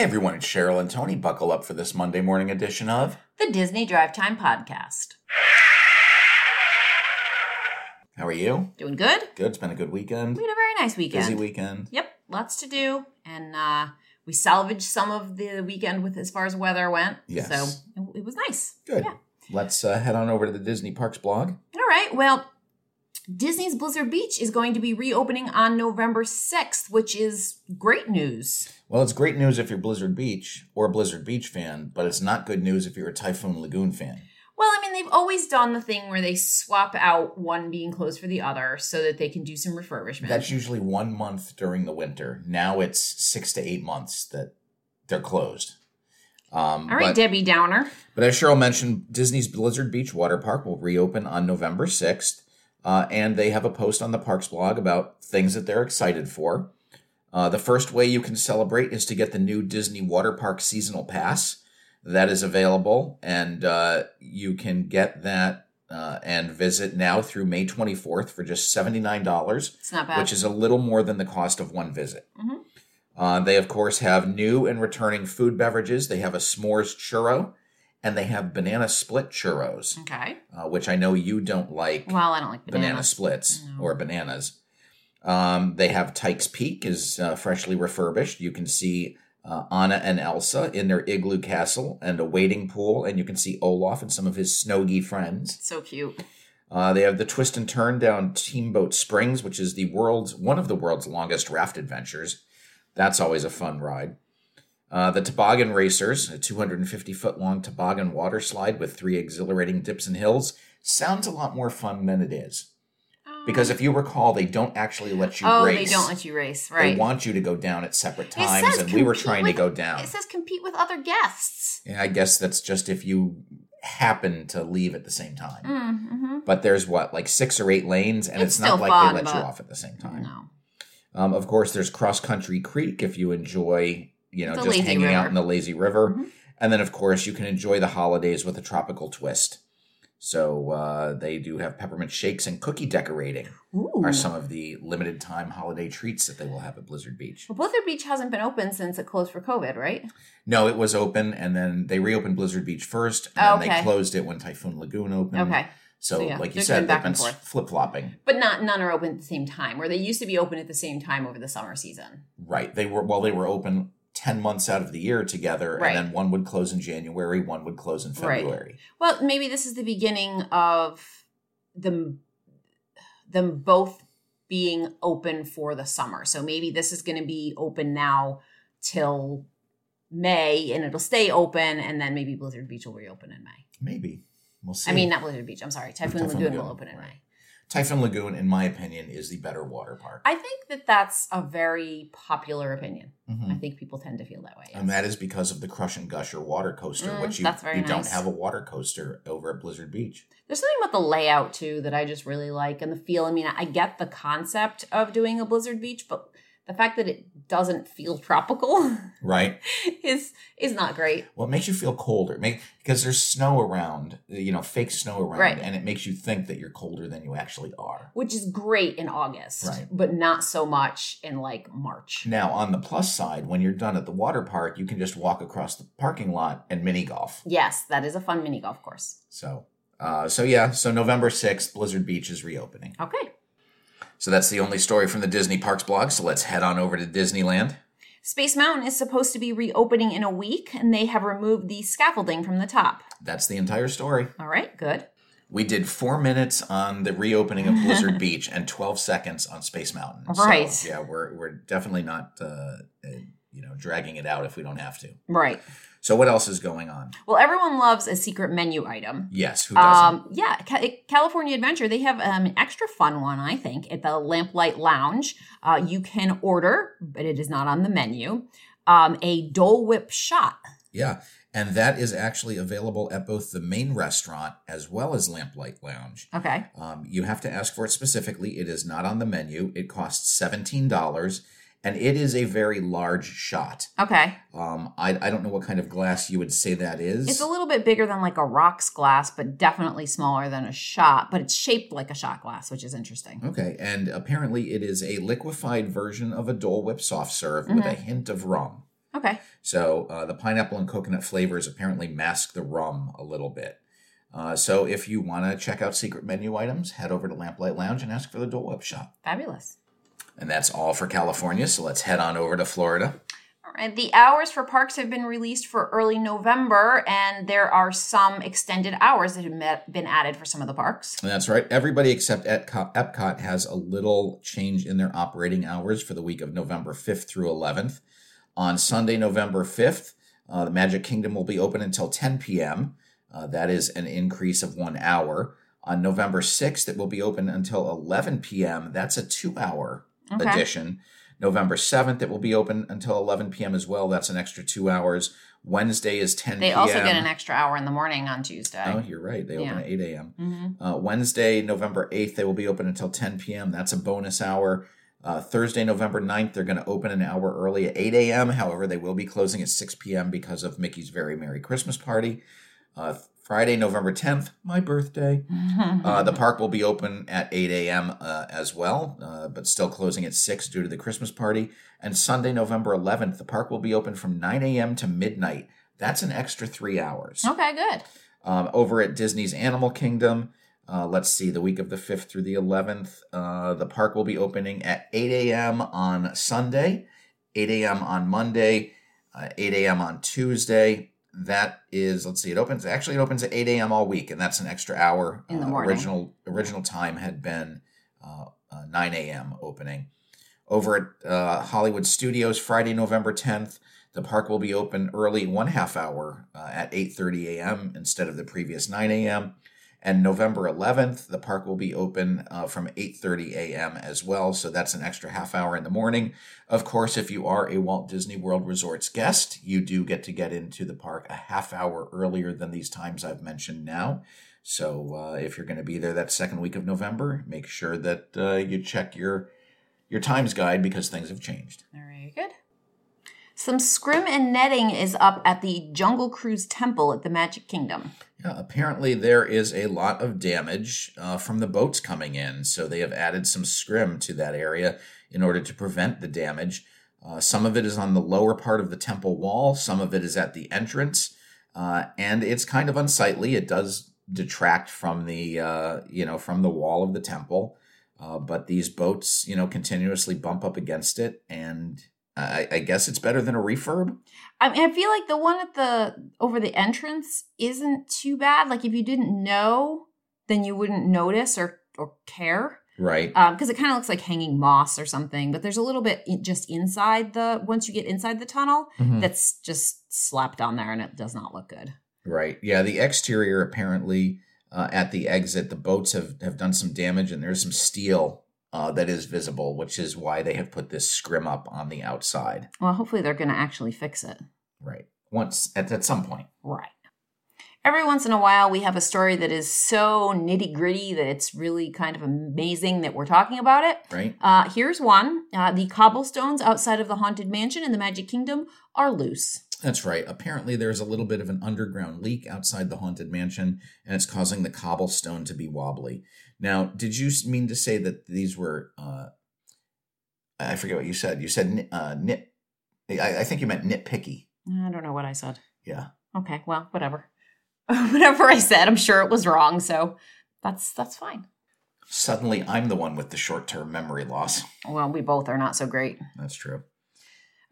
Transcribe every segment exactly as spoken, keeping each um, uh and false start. Hey everyone, it's Cheryl and Tony. Buckle up for this Monday morning edition of The Disney Drive Time Podcast. How are you? Doing good. Good. It's been a good weekend. We had a very nice weekend. Busy weekend. Yep. Lots to do. And uh, we salvaged some of the weekend with as far as weather went. Yes. So it was nice. Good. Yeah. Let's uh, head on over to the Disney Parks blog. All right. Well, Disney's Blizzard Beach is going to be reopening on November sixth, which is great news. Well, it's great news if you're Blizzard Beach or a Blizzard Beach fan, but it's not good news if you're a Typhoon Lagoon fan. Well, I mean, they've always done the thing where they swap out one being closed for the other so that they can do some refurbishment. That's usually one month during the winter. Now it's six to eight months that they're closed. Um, All right, but, Debbie Downer. But as Cheryl mentioned, Disney's Blizzard Beach Water Park will reopen on November sixth. Uh, and they have a post on the Parks blog about things that they're excited for. Uh, the first way you can celebrate is to get the new Disney Water Park Seasonal Pass. That is available, and uh, you can get that uh, and visit now through May twenty-fourth for just seventy-nine dollars. It's not bad. Which is a little more than the cost of one visit. Mm-hmm. Uh, they, of course, have new and returning food beverages. They have a s'mores churro. And they have banana split churros. Okay. Uh, which I know you don't like. Well, I don't like bananas. Banana splits no. or bananas. Um, they have Tyke's Peak is uh, freshly refurbished. You can see uh, Anna and Elsa in their igloo castle and a wading pool. And you can see Olaf and some of his snowgy friends. So cute. Uh, they have the twist and turn down Teamboat Springs, which is the world's one of the world's longest raft adventures. That's always a fun ride. Uh, the Toboggan Racers, a two hundred fifty foot long toboggan water slide with three exhilarating dips and hills, sounds a lot more fun than it is. Um, because if you recall, they don't actually let you oh, race. Oh, they don't let you race, right. They want you to go down at separate times, and compete, we were trying with, to go down. It says compete with other guests. Yeah, I guess that's just if you happen to leave at the same time. Mm-hmm. But there's, what, like six or eight lanes, and it's, it's not like fun, they let you off at the same time. No. Um, of course, there's Cross Country Creek if you enjoy... You know, just hanging river. out in the lazy river. Mm-hmm. And then, of course, you can enjoy the holidays with a tropical twist. So uh, they do have peppermint shakes and cookie decorating Ooh. are some of the limited time holiday treats that they will have at Blizzard Beach. Well, Blizzard Beach hasn't been open since it closed for COVID, right? No, it was open. And then they reopened Blizzard Beach first. And oh, okay. then they closed it when Typhoon Lagoon opened. Okay. So, so yeah, like you said, they've been flip-flopping. But not none are open at the same time, or they used to be open at the same time over the summer season. Right. They were Well, they were open... ten months out of the year together, right. and then one would close in January, one would close in February. Right. Well, maybe this is the beginning of them, them both being open for the summer. So maybe this is going to be open now till May, and it'll stay open, and then maybe Blizzard Beach will reopen in May. Maybe. We'll see. I mean, not Blizzard Beach. I'm sorry. Typhoon, Typhoon Lagoon, Lagoon will open in right. May. Typhoon Lagoon, in my opinion, is the better water park. I think that that's a very popular opinion. Mm-hmm. I think people tend to feel that way. Yes. And that is because of the Crush and Gusher water coaster, mm, which you, that's very you nice. don't have a water coaster over at Blizzard Beach. There's something about the layout, too, that I just really like and the feel. I mean, I get the concept of doing a Blizzard Beach, but the fact that it doesn't feel tropical right, is is not great. Well, it makes you feel colder make, because there's snow around, you know, fake snow around. Right. And it makes you think that you're colder than you actually are. Which is great in August, right. but not so much in like March. Now, on the plus side, when you're done at the water park, you can just walk across the parking lot and mini golf. Yes, that is a fun mini golf course. So, uh, so yeah, so November sixth, Blizzard Beach is reopening. Okay. So that's the only story from the Disney Parks blog, so let's head on over to Disneyland. Space Mountain is supposed to be reopening in a week, and they have removed the scaffolding from the top. That's the entire story. All right, good. We did four minutes on the reopening of Blizzard Beach and twelve seconds on Space Mountain. Right. So, yeah, we're we're definitely not uh, you know dragging it out if we don't have to. Right. So what else is going on? Well, everyone loves a secret menu item. Yes, who doesn't? Um, yeah, Ca- California Adventure, they have um, an extra fun one, I think, at the Lamplight Lounge. Uh, you can order, but it is not on the menu, um, a Dole Whip shot. Yeah, and that is actually available at both the main restaurant as well as Lamplight Lounge. Okay. Um, you have to ask for it specifically. It is not on the menu. It costs seventeen dollars. And it is a very large shot. Okay. Um, I I don't know what kind of glass you would say that is. It's a little bit bigger than like a rocks glass, but definitely smaller than a shot. But it's shaped like a shot glass, which is interesting. Okay. And apparently it is a liquefied version of a Dole Whip soft serve mm-hmm. with a hint of rum. Okay. So uh, the pineapple and coconut flavors apparently mask the rum a little bit. Uh, so if you want to check out secret menu items, head over to Lamplight Lounge and ask for the Dole Whip shop. Fabulous. And that's all for California, so let's head on over to Florida. All right. The hours for parks have been released for early November, and there are some extended hours that have been added for some of the parks. That's right. Everybody except Epcot, Epcot has a little change in their operating hours for the week of November fifth through eleventh. On Sunday, November fifth, uh, the Magic Kingdom will be open until ten p.m., Uh, that is an increase of one hour. On November sixth, it will be open until eleven p.m. That's a two-hour okay. addition. November seventh, it will be open until eleven p.m. as well. That's an extra two hours. Wednesday is ten p.m. They also get an extra hour in the morning on Tuesday. Oh, you're right. They yeah. open at eight a.m. Mm-hmm. Uh, Wednesday, November eighth, they will be open until ten p.m. That's a bonus hour. Uh, Thursday, November ninth, they're going to open an hour early at eight a.m. However, they will be closing at six p.m. because of Mickey's Very Merry Christmas Party. Uh, Friday, November tenth, my birthday, uh, the park will be open at eight a.m. Uh, as well, uh, but still closing at six due to the Christmas party. And Sunday, November eleventh, the park will be open from nine a.m. to midnight. That's an extra three hours. Okay, good. Um, over at Disney's Animal Kingdom, uh, let's see, the week of the fifth through the eleventh, uh, the park will be opening at eight a.m. on Sunday, eight a.m. on Monday, uh, eight a.m. on Tuesday. That is, let's see, it opens, actually it opens at eight a.m. all week, and that's an extra hour. In the morning. Uh, original, original time had been uh, uh, nine a.m. opening. Over at uh, Hollywood Studios, Friday, November tenth, the park will be open early, one half hour uh, at eight thirty a.m. instead of the previous nine a.m. And November eleventh, the park will be open uh, from eight thirty a.m. as well, so that's an extra half hour in the morning. Of course, if you are a Walt Disney World Resorts guest, you do get to get into the park a half hour earlier than these times I've mentioned now. So uh, if you're going to be there that second week of November, make sure that uh, you check your, your times guide because things have changed. All right, good. Some scrim and netting is up at the Jungle Cruise Temple at the Magic Kingdom. Yeah, apparently there is a lot of damage uh, from the boats coming in, so they have added some scrim to that area in order to prevent the damage. Uh, some of it is on the lower part of the temple wall, some of it is at the entrance, uh, and it's kind of unsightly. It does detract from the uh, you know from the wall of the temple, uh, but these boats you know continuously bump up against it and. I, I guess it's better than a refurb. I mean, I feel like the one at the over the entrance isn't too bad. Like if you didn't know, then you wouldn't notice or, or care, right? Because um, it kind of looks like hanging moss or something. But there's a little bit just inside the once you get inside the tunnel mm-hmm. that's just slapped on there, and it does not look good. Right? Yeah. The exterior apparently uh, at the exit, the boats have, have done some damage, and there's some steel. Uh, that is visible, which is why they have put this scrim up on the outside. Well, hopefully they're going to actually fix it. Right. Once, at, at some point. Right. Every once in a while, we have a story that is so nitty-gritty that it's really kind of amazing that we're talking about it. Right. Uh, here's one. Uh, the cobblestones outside of the Haunted Mansion in the Magic Kingdom are loose. That's right. Apparently, there's a little bit of an underground leak outside the Haunted Mansion, and it's causing the cobblestone to be wobbly. Now, did you mean to say that these were, uh, I forget what you said. You said uh, nit, I, I think you meant nitpicky. I don't know what I said. Yeah. Okay, well, whatever. Whatever I said, I'm sure it was wrong, so that's that's fine. Suddenly, I'm the one with the short-term memory loss. Well, we both are not so great. That's true.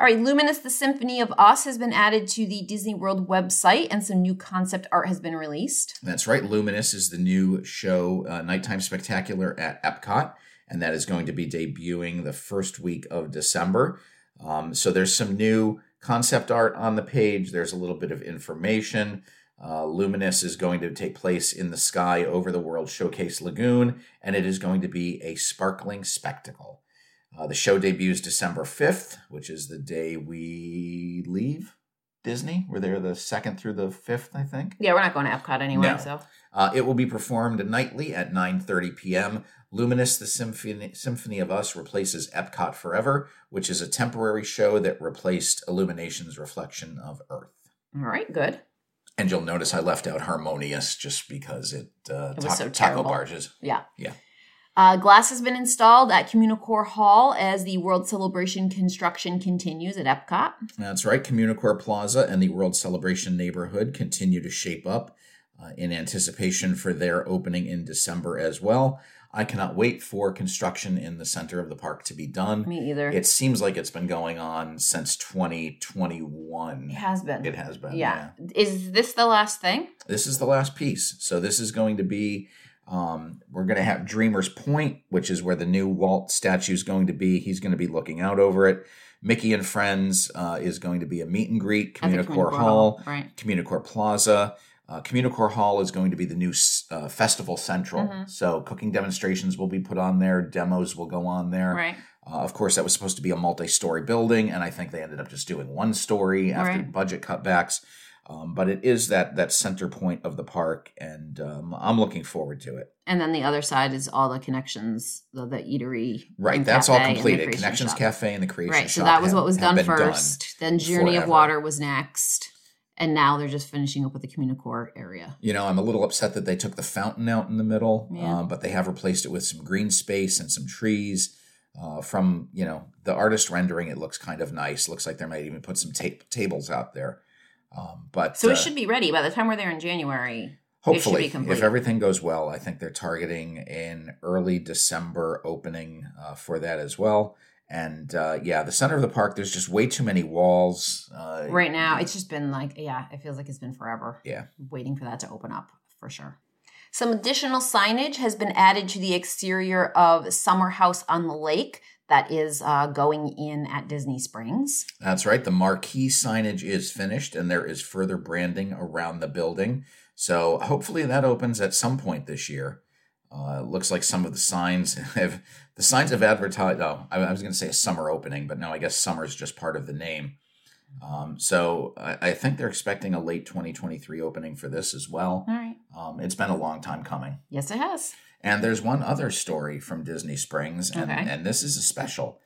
All right, Luminous the Symphony of Us has been added to the Disney World website, and some new concept art has been released. That's right. Luminous is the new show, uh, Nighttime Spectacular at Epcot, and that is going to be debuting the first week of December. Um, so there's some new concept art on the page. There's a little bit of information. Uh, Luminous is going to take place in the sky over the World Showcase Lagoon, and it is going to be a sparkling spectacle. Uh, the show debuts December fifth, which is the day we leave Disney. We're there the second through the fifth, I think. Yeah, we're not going to Epcot anyway, no. so. Uh, it will be performed nightly at nine thirty p.m. Luminous, the Symphony, Symphony of Us replaces Epcot Forever, which is a temporary show that replaced Illumination's Reflection of Earth. All right, good. And you'll notice I left out Harmonious just because it, uh, it was ta- so terrible. Taco barges. Yeah. Yeah. Uh, glass has been installed at Communicore Hall as the World Celebration construction continues at Epcot. That's right. Communicore Plaza and the World Celebration neighborhood continue to shape up uh, in anticipation for their opening in December as well. I cannot wait for construction in the center of the park to be done. Me either. It seems like it's been going on since twenty twenty-one. It has been. It has been, yeah. yeah. Is this the last thing? This is the last piece. So this is going to be... Um, we're going to have Dreamer's Point, which is where the new Walt statue is going to be. He's going to be looking out over it. Mickey and Friends uh, is going to be a meet and greet. Communicore Hall, right. Communicore Plaza. Uh, Communicore Hall is going to be the new uh, Festival Central. Mm-hmm. So cooking demonstrations will be put on there. Demos will go on there. Right. Uh, of course, that was supposed to be a multi-story building, and I think they ended up just doing one story after right. budget cutbacks. Um, but it is that that center point of the park, and um, I'm looking forward to it. And then the other side is all the Connections, the, the eatery, right? That's all completed. Connections Shop. Cafe and the Creation Shop. Right. So that was have, what was done first. Done then Journey forever. of Water was next, and now they're just finishing up with the Communicore area. You know, I'm a little upset that they took the fountain out in the middle, yeah. um, but they have replaced it with some green space and some trees. Uh, from you know the artist rendering, it looks kind of nice. Looks like they might even put some ta- tables out there. Um, but So it uh, should be ready by the time we're there in January. Hopefully, it should be complete. If everything goes well, I think they're targeting an early December opening uh, for that as well. And uh, yeah, the center of the park, there's just way too many walls. Uh, right now, it's just been like, yeah, it feels like it's been forever. Yeah. Waiting for that to open up for sure. Some additional signage has been added to the exterior of Summer House on the Lake. That is uh, going in at Disney Springs. That's right. The marquee signage is finished, and there is further branding around the building. So hopefully that opens at some point this year. Uh, looks like some of the signs have the signs have advertised. Oh, I, I was going to say a summer opening, but no, I guess summer is just part of the name. Um, so I, I think they're expecting a late twenty twenty-three opening for this as well. All right. Um, it's been a long time coming. Yes, it has. And there's one other story from Disney Springs, and, okay. and this is a special.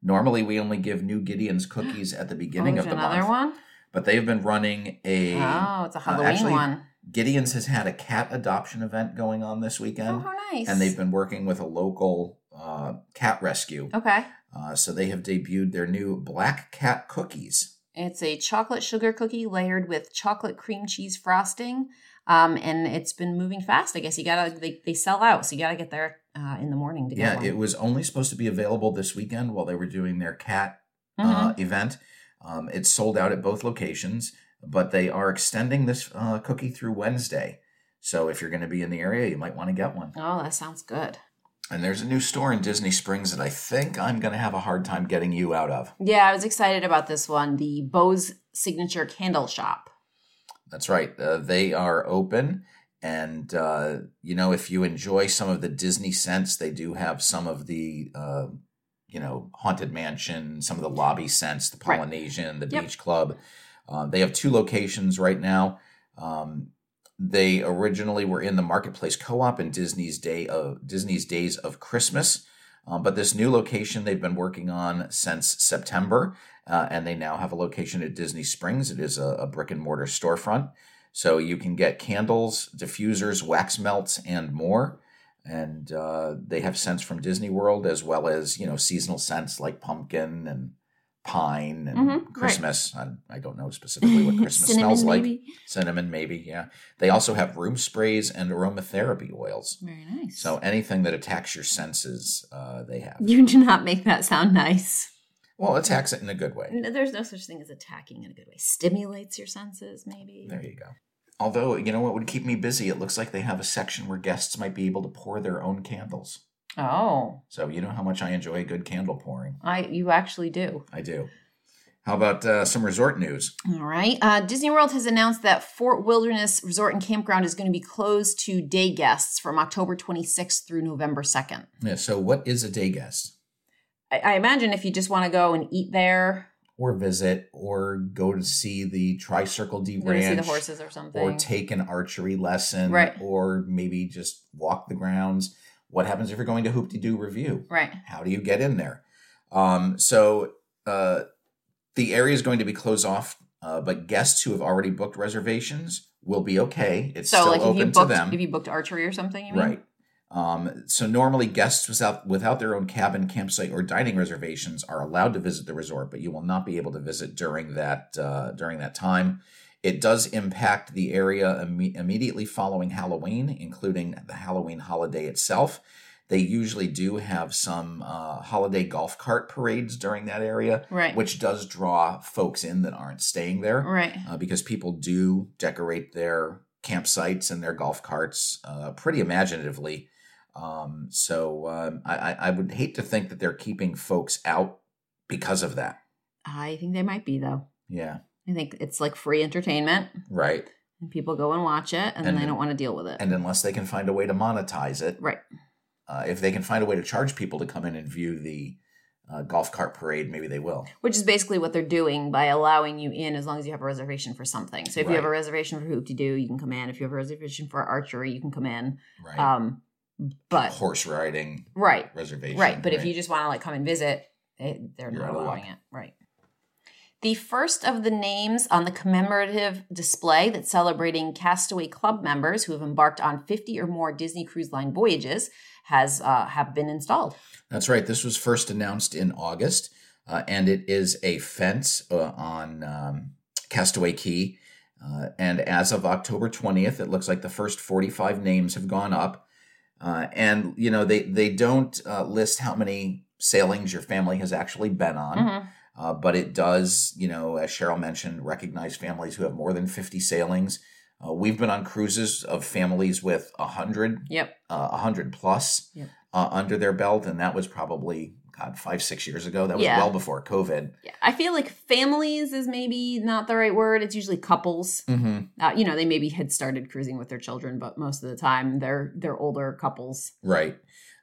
Normally, we only give New Gideon's cookies at the beginning oh, of the another month. One? But they've been running a... Oh, it's a Halloween uh, actually, one. Gideon's has had a cat adoption event going on this weekend. Oh, how nice. And they've been working with a local uh, cat rescue. Okay. Uh, so they have debuted their new Black Cat Cookies. It's a chocolate sugar cookie layered with chocolate cream cheese frosting. Um, and it's been moving fast. I guess you gotta, they, they sell out. So you gotta get there uh, in the morning to get yeah, one. Yeah, it was only supposed to be available this weekend while they were doing their cat mm-hmm. uh, event. Um, it's sold out at both locations, but they are extending this uh, cookie through Wednesday. So if you're gonna be in the area, you might wanna get one. Oh, that sounds good. And there's a new store in Disney Springs that I think I'm going to have a hard time getting you out of. Yeah, I was excited about this one. The Bo's Signature Candle Shop. That's right. Uh, they are open. And, uh, you know, if you enjoy some of the Disney scents, they do have some of the, uh, you know, Haunted Mansion, some of the lobby scents, the Polynesian, right. the yep. Beach Club. Uh, they have two locations right now. Um They originally were in the Marketplace Co-op in Disney's Day of Disney's Days of Christmas, um, but this new location they've been working on since September, uh, and they now have a location at Disney Springs. It is a, a brick and mortar storefront, so you can get candles, diffusers, wax melts, and more. And uh, they have scents from Disney World as well as you know seasonal scents like pumpkin and pine and mm-hmm, Christmas. Right. I, I don't know specifically what Christmas smells like. Maybe. Cinnamon, maybe. Yeah. They also have room sprays and aromatherapy oils. Very nice. So anything that attacks your senses, uh, they have. You do not make that sound nice. Well, attacks it in a good way. No, there's no such thing as attacking in a good way. Stimulates your senses, maybe. There you go. Although, you know what would keep me busy? It looks like they have a section where guests might be able to pour their own candles. Oh. So you know how much I enjoy a good candle pouring. I You actually do. I do. How about uh, some resort news? All right. Uh, Disney World has announced that Fort Wilderness Resort and Campground is going to be closed to day guests from October twenty-sixth through November second. Yeah. So what is a day guest? I, I imagine if you just want to go and eat there. Or visit or go to see the Tri-Circle D Ranch. See the horses or something. Or take an archery lesson. Right. Or maybe just walk the grounds. What happens if you're going to Hoop-de-Doo Review? Right. How do you get in there? Um, so uh, the area is going to be closed off, uh, but guests who have already booked reservations will be okay. It's so, still like, open booked, to them. If you booked archery or something, you mean? Right. Um, so normally guests without, without their own cabin, campsite, or dining reservations are allowed to visit the resort, but you will not be able to visit during that uh, during that time. It does impact the area im- immediately following Halloween, including the Halloween holiday itself. They usually do have some uh, holiday golf cart parades during that area, right, which does draw folks in that aren't staying there, right? Uh, because people do decorate their campsites and their golf carts uh, pretty imaginatively. Um, so um, I, I would hate to think that they're keeping folks out because of that. I think they might be, though. Yeah. I think it's like free entertainment. Right. And people go and watch it, and, and they don't want to deal with it. And unless they can find a way to monetize it. Right. Uh, if they can find a way to charge people to come in and view the uh, golf cart parade, maybe they will. Which is basically what they're doing by allowing you in as long as you have a reservation for something. So if right. you have a reservation for hoop-de-doo, you can come in. If you have a reservation for archery, you can come in. Right. Um, but horse riding. Right. Reservation. Right. But right. if you just want to like come and visit, they, they're You're not allowing it. Right. The first of the names on the commemorative display that's celebrating Castaway Club members who have embarked on fifty or more Disney Cruise Line voyages has uh, have been installed. That's right. This was first announced in August, uh, and it is a fence uh, on um, Castaway Key. Uh, and as of October twentieth, it looks like the first forty-five names have gone up. Uh, and, you know, they, they don't uh, list how many sailings your family has actually been on. Mm-hmm. Uh, but it does, you know, as Cheryl mentioned, recognize families who have more than fifty sailings. Uh, we've been on cruises of families with one hundred, yep. uh, one hundred plus yep. uh, under their belt. And that was probably, God, five, six years ago. That was yeah. well before COVID. Yeah. I feel like families is maybe not the right word. It's usually couples. Mm-hmm. Uh, you know, they maybe had started cruising with their children, but most of the time they're, they're older couples. Right.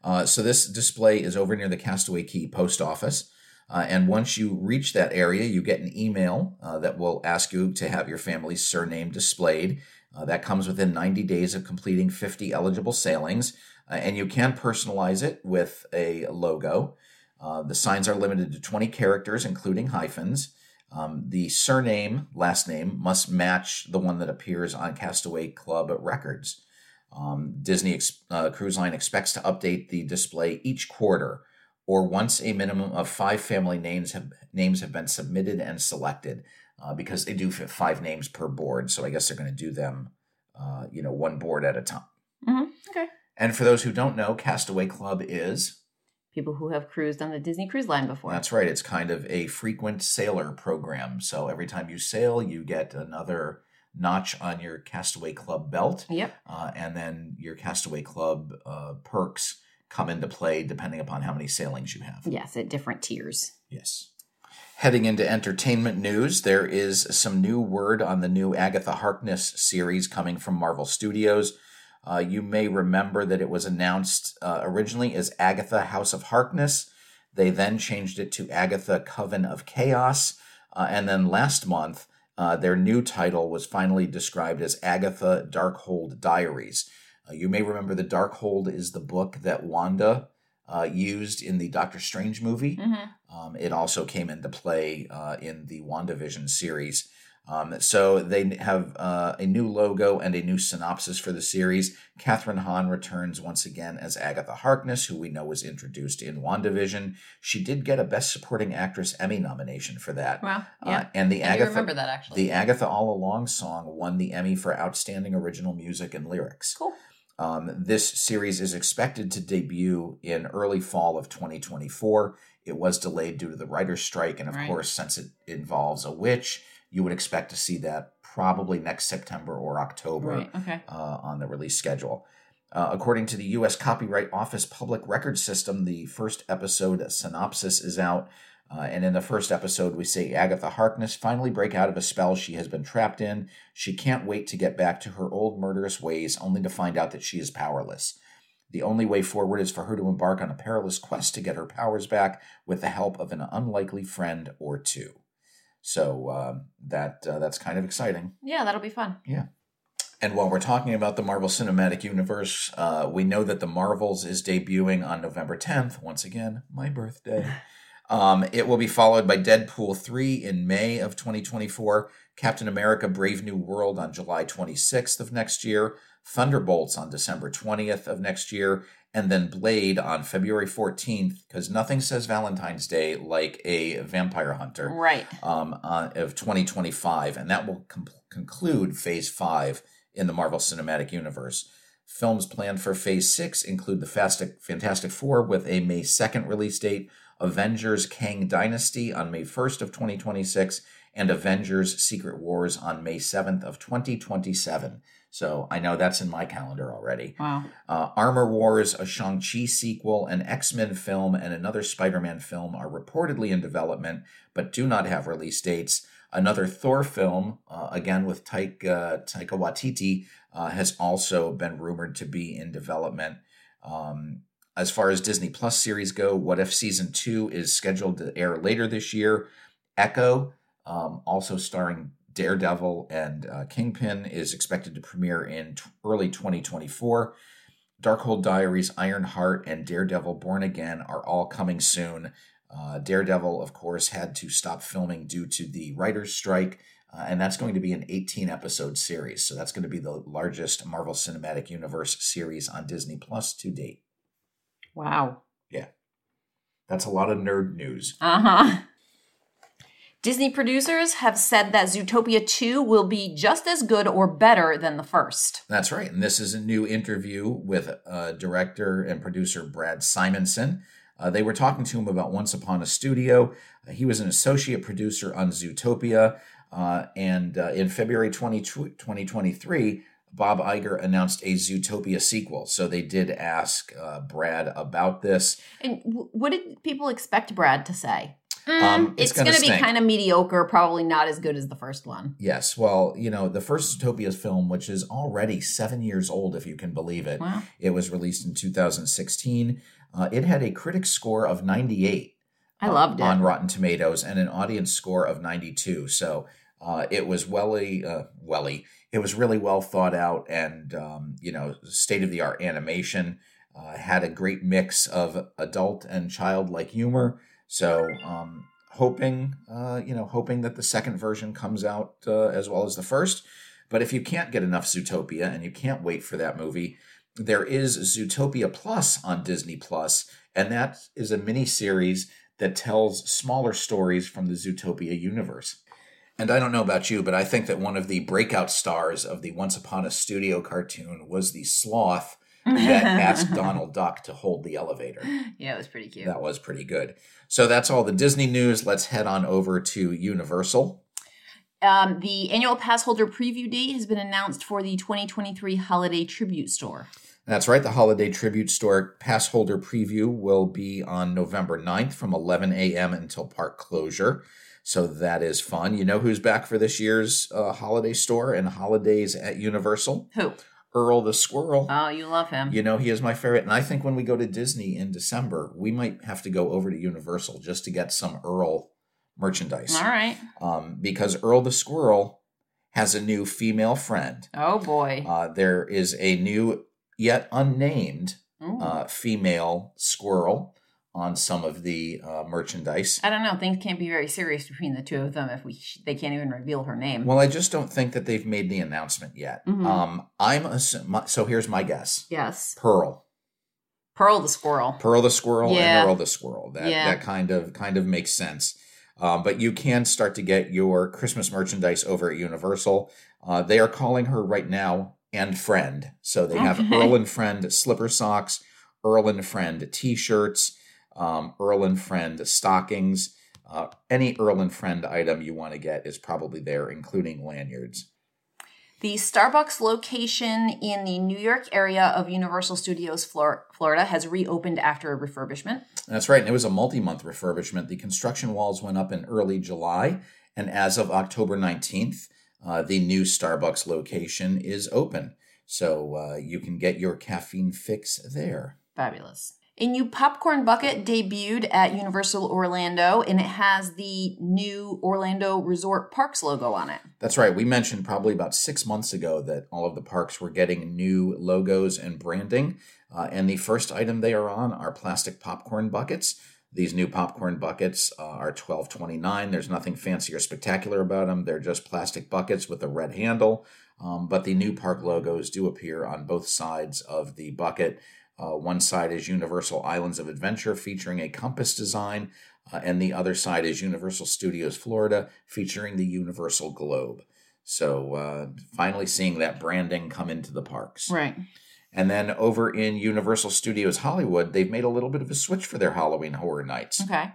Uh, so this display is over near the Castaway Key post office. Uh, and once you reach that area, you get an email uh, that will ask you to have your family's surname displayed. Uh, that comes within ninety days of completing fifty eligible sailings. Uh, and you can personalize it with a logo. Uh, the signs are limited to twenty characters, including hyphens. Um, the surname, last name, must match the one that appears on Castaway Club records. Um, Disney ex- uh, Cruise Line expects to update the display each quarter, or once a minimum of five family names have names have been submitted and selected, uh, because they do fit five names per board. So I guess they're going to do them, uh, you know, one board at a time. Mm-hmm. Okay. And for those who don't know, Castaway Club is? People who have cruised on the Disney Cruise Line before. That's right. It's kind of a frequent sailor program. So every time you sail, you get another notch on your Castaway Club belt. Yep. Uh, and then your Castaway Club uh, perks come into play depending upon how many sailings you have. Yes, at different tiers. Yes. Heading into entertainment news, there is some new word on the new Agatha Harkness series coming from Marvel Studios. Uh, you may remember that it was announced uh, originally as Agatha House of Harkness. They then changed it to Agatha Coven of Chaos. Uh, and then last month, uh, their new title was finally described as Agatha Darkhold Diaries. Uh, you may remember the Darkhold is the book that Wanda uh, used in the Doctor Strange movie. Mm-hmm. Um, it also came into play uh, in the WandaVision series. Um, so they have uh, a new logo and a new synopsis for the series. Kathryn Hahn returns once again as Agatha Harkness, who we know was introduced in WandaVision. She did get a Best Supporting Actress Emmy nomination for that. Wow, yeah. Uh, and the I Agatha, do remember that, actually. The Agatha All Along song won the Emmy for Outstanding Original Music and Lyrics. Cool. Um, this series is expected to debut in early fall of twenty twenty-four. It was delayed due to the writer's strike. And of right. course, since it involves a witch, you would expect to see that probably next September or October right. okay. uh, on the release schedule. Uh, according to the U S Copyright Office Public Records System, the first episode synopsis is out. Uh, and in the first episode, we see Agatha Harkness finally break out of a spell she has been trapped in. She can't wait to get back to her old murderous ways, only to find out that she is powerless. The only way forward is for her to embark on a perilous quest to get her powers back with the help of an unlikely friend or two. So uh, that uh, that's kind of exciting. Yeah, that'll be fun. Yeah. And while we're talking about the Marvel Cinematic Universe, uh, we know that The Marvels is debuting on November tenth. Once again, my birthday. Um, it will be followed by Deadpool three in May of twenty twenty-four, Captain America Brave New World on July twenty-sixth of next year, Thunderbolts on December twentieth of next year, and then Blade on February fourteenth, because nothing says Valentine's Day like a Vampire Hunter, right? Um, uh, of twenty twenty-five, and that will com- conclude Phase Five in the Marvel Cinematic Universe. Films planned for Phase Six include the Fantastic Four with a May second release date, Avengers Kang Dynasty on May first of twenty twenty-six, and Avengers Secret Wars on May seventh of twenty twenty-seven. So I know that's in my calendar already. Wow. Uh, Armor Wars, a Shang-Chi sequel, an X-Men film, and another Spider-Man film are reportedly in development, but do not have release dates. Another Thor film, uh, again with Taika, uh, Taika Waititi, uh, has also been rumored to be in development. Um, as far as Disney Plus series go, What If Season two is scheduled to air later this year. Echo, um, also starring Daredevil and uh, Kingpin, is expected to premiere in t- early twenty twenty-four. Darkhold Diaries, Ironheart, and Daredevil Born Again are all coming soon. Uh, Daredevil, of course, had to stop filming due to the writer's strike, uh, and that's going to be an eighteen-episode series. So that's going to be the largest Marvel Cinematic Universe series on Disney Plus to date. Wow. Yeah. That's a lot of nerd news. Uh-huh. Disney producers have said that Zootopia two will be just as good or better than the first. That's right. And this is a new interview with uh, director and producer Brad Simonson. Uh, they were talking to him about Once Upon a Studio. Uh, he was an associate producer on Zootopia. Uh, and uh, in February twenty twenty-three, Bob Iger announced a Zootopia sequel. So they did ask uh, Brad about this. And w- what did people expect Brad to say? Um, it's, it's going to be kind of mediocre, probably not as good as the first one. Yes. Well, you know, the first Zootopia film, which is already seven years old, if you can believe it. Wow. It was released in two thousand sixteen. Uh, it had a critic score of ninety-eight. I uh, loved it. On Rotten Tomatoes, and an audience score of ninety-two. So uh, it was welly, uh, welly. It was really well thought out, and, um, you know, state-of-the-art animation, uh, had a great mix of adult and childlike humor. So, um, hoping, uh, you know, hoping that the second version comes out uh, as well as the first. But if you can't get enough Zootopia and you can't wait for that movie, there is Zootopia Plus on Disney Plus, and that is a mini series that tells smaller stories from the Zootopia universe. And I don't know about you, but I think that one of the breakout stars of the Once Upon a Studio cartoon was the sloth that asked Donald Duck to hold the elevator. Yeah, it was pretty cute. That was pretty good. So that's all the Disney news. Let's head on over to Universal. Um, the annual pass holder preview date has been announced for the twenty twenty-three Holiday Tribute Store. That's right. The Holiday Tribute Store pass holder preview will be on November ninth from eleven a.m. until park closure. So that is fun. You know who's back for this year's uh, Holiday Store and Holidays at Universal? Who? Earl the Squirrel. Oh, you love him. You know, he is my favorite. And I think when we go to Disney in December, we might have to go over to Universal just to get some Earl merchandise. All right. Um, because Earl the Squirrel has a new female friend. Oh, boy. Uh, there is a new, yet unnamed uh, female squirrel on some of the uh, merchandise. I don't know. Things can't be very serious between the two of them if we they can't even reveal her name. Well, I just don't think that they've made the announcement yet. Mm-hmm. Um, I'm assu- so here's my guess. Yes. Pearl. Pearl the squirrel. Pearl the squirrel yeah. and Earl the squirrel. That yeah. that kind of kind of makes sense. Um, but you can start to get your Christmas merchandise over at Universal. Uh, they are calling her right now and Friend. So they have okay. Earl and Friend slipper socks, Earl and Friend t-shirts, Um, Earl and Friend stockings. Uh, any Earl and Friend item you want to get is probably there, including lanyards. The Starbucks location in the New York area of Universal Studios Florida has reopened after a refurbishment. That's right, and it was a multi-month refurbishment. The construction walls went up in early July, and as of October nineteenth, uh, the new Starbucks location is open. So uh, you can get your caffeine fix there. Fabulous. A new popcorn bucket debuted at Universal Orlando, and it has the new Orlando Resort Parks logo on it. That's right. We mentioned probably about six months ago that all of the parks were getting new logos and branding. Uh, and the first item they are on are plastic popcorn buckets. These new popcorn buckets uh, are twelve dollars and twenty-nine cents. There's nothing fancy or spectacular about them. They're just plastic buckets with a red handle. Um, but the new park logos do appear on both sides of the bucket. Uh, one side is Universal Islands of Adventure featuring a compass design, uh, and the other side is Universal Studios Florida featuring the Universal Globe. So uh, finally seeing that branding come into the parks. Right. And then over in Universal Studios Hollywood, they've made a little bit of a switch for their Halloween Horror Nights. Okay.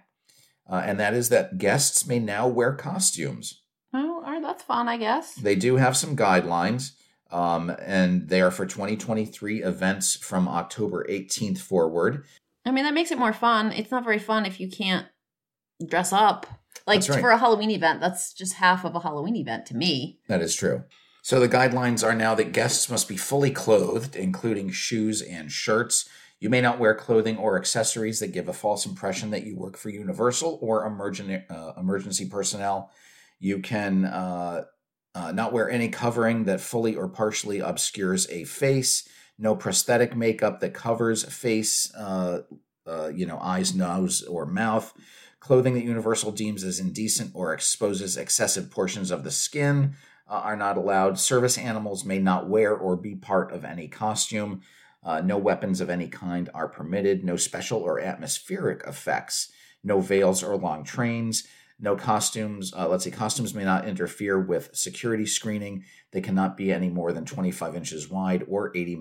Uh, and that is that guests may now wear costumes. Oh, all right, that's fun, I guess. They do have some guidelines. Um, and they are for twenty twenty-three events from October eighteenth forward. I mean, that makes it more fun. It's not very fun if you can't dress up. Like right. For a Halloween event, that's just half of a Halloween event to me. That is true. So the guidelines are now that guests must be fully clothed, including shoes and shirts. You may not wear clothing or accessories that give a false impression that you work for Universal or emergen- uh, emergency personnel. You can... Uh, Uh, not wear any covering that fully or partially obscures a face. No prosthetic makeup that covers face, uh, uh, you know, eyes, nose, or mouth. Clothing that Universal deems as indecent or exposes excessive portions of the skin uh, are not allowed. Service animals may not wear or be part of any costume. Uh, no weapons of any kind are permitted. No special or atmospheric effects. No veils or long trains. No costumes, uh, let's see, costumes may not interfere with security screening. They cannot be any more than twenty-five inches wide or eighty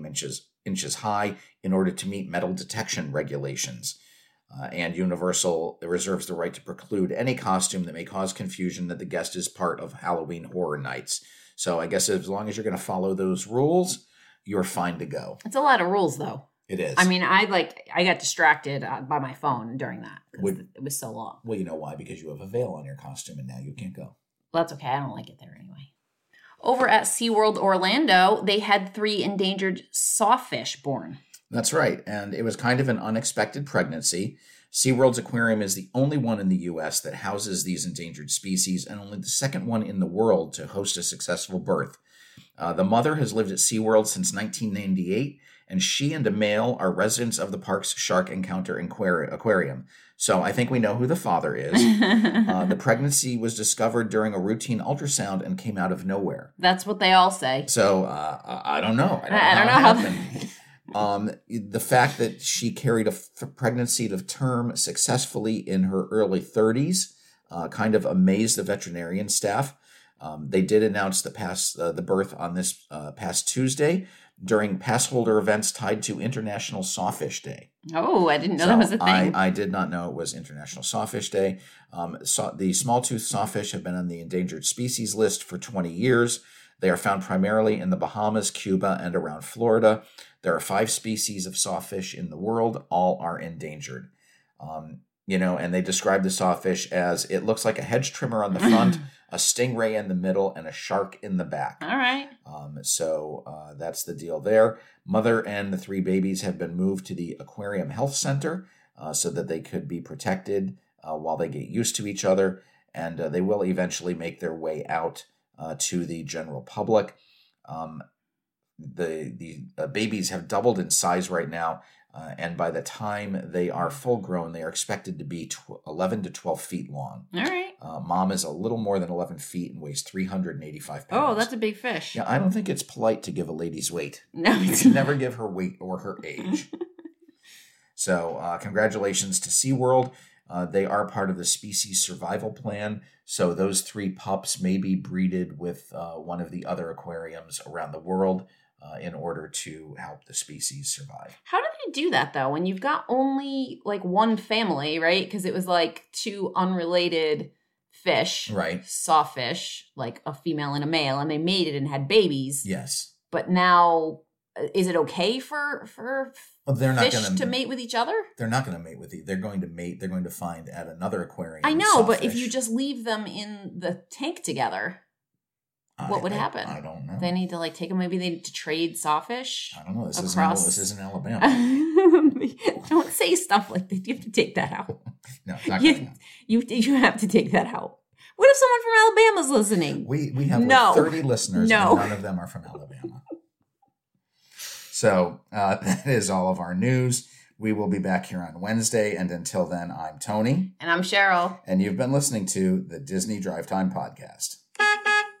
inches high in order to meet metal detection regulations. Uh, and Universal reserves the right to preclude any costume that may cause confusion that the guest is part of Halloween Horror Nights. So I guess as long as you're going to follow those rules, you're fine to go. It's a lot of rules, though. It is. I mean, I like I got distracted uh, by my phone during that because it was so long. Well, you know why? Because you have a veil on your costume and now you can't go. Well, that's okay. I don't like it there anyway. Over at SeaWorld Orlando, they had three endangered sawfish born. That's right. And it was kind of an unexpected pregnancy. SeaWorld's aquarium is the only one in the U S that houses these endangered species and only the second one in the world to host a successful birth. Uh, the mother has lived at SeaWorld since nineteen ninety-eight, and she and a male are residents of the park's Shark Encounter Aquarium. So I think we know who the father is. uh, the pregnancy was discovered during a routine ultrasound and came out of nowhere. That's what they all say. So uh, I don't know. I don't know, I don't how, know it how happened. um, the fact that she carried a f- pregnancy to term successfully in her early thirties uh, kind of amazed the veterinarian staff. Um, they did announce the past uh, the birth on this uh, past Tuesday, during pass holder events tied to International Sawfish Day. Oh, I didn't know so that was a thing. I, I did not know it was International Sawfish Day. Um, saw, the smalltooth sawfish have been on the endangered species list for twenty years. They are found primarily in the Bahamas, Cuba, and around Florida. There are five species of sawfish in the world. All are endangered. Um, you know, and they describe the sawfish as it looks like a hedge trimmer on the front, a stingray in the middle, and a shark in the back. All right. Um, so uh, that's the deal there. Mother and the three babies have been moved to the Aquarium Health Center uh, so that they could be protected uh, while they get used to each other. And uh, they will eventually make their way out uh, to the general public. Um, the the uh, babies have doubled in size right now. Uh, and by the time they are full grown, they are expected to be eleven to twelve feet long. All right. Uh, mom is a little more than eleven feet and weighs three hundred eighty-five pounds. Oh, that's a big fish. Yeah, I don't think it's polite to give a lady's weight. No. You can never give her weight or her age. So uh, congratulations to SeaWorld. Uh, they are part of the Species Survival Plan. So those three pups may be breeded with uh, one of the other aquariums around the world. Uh, in order to help the species survive. How do they do that, though, when you've got only, like, one family, right? Because it was, like, two unrelated fish. Right. Sawfish, like a female and a male, and they mated and had babies. Yes. But now, is it okay for, for well, they're not fish gonna, to mate with each other? They're not going to mate with each other. They're going to mate. They're going to find at another aquarium. I know, sawfish. But if you just leave them in the tank together... What I, would happen? I, I don't know. They need to like take them. Maybe they need to trade sawfish. I don't know. This across... isn't Alabama. This isn't Alabama. Don't say stuff like that. You have to take that out. No, it's not you, you you have to take that out. What if someone from Alabama's listening? We we have no. like thirty listeners, no. and none of them are from Alabama. So uh, that is all of our news. We will be back here on Wednesday, and until then, I'm Tony, and I'm Cheryl, and you've been listening to the Disney Drive Time Podcast.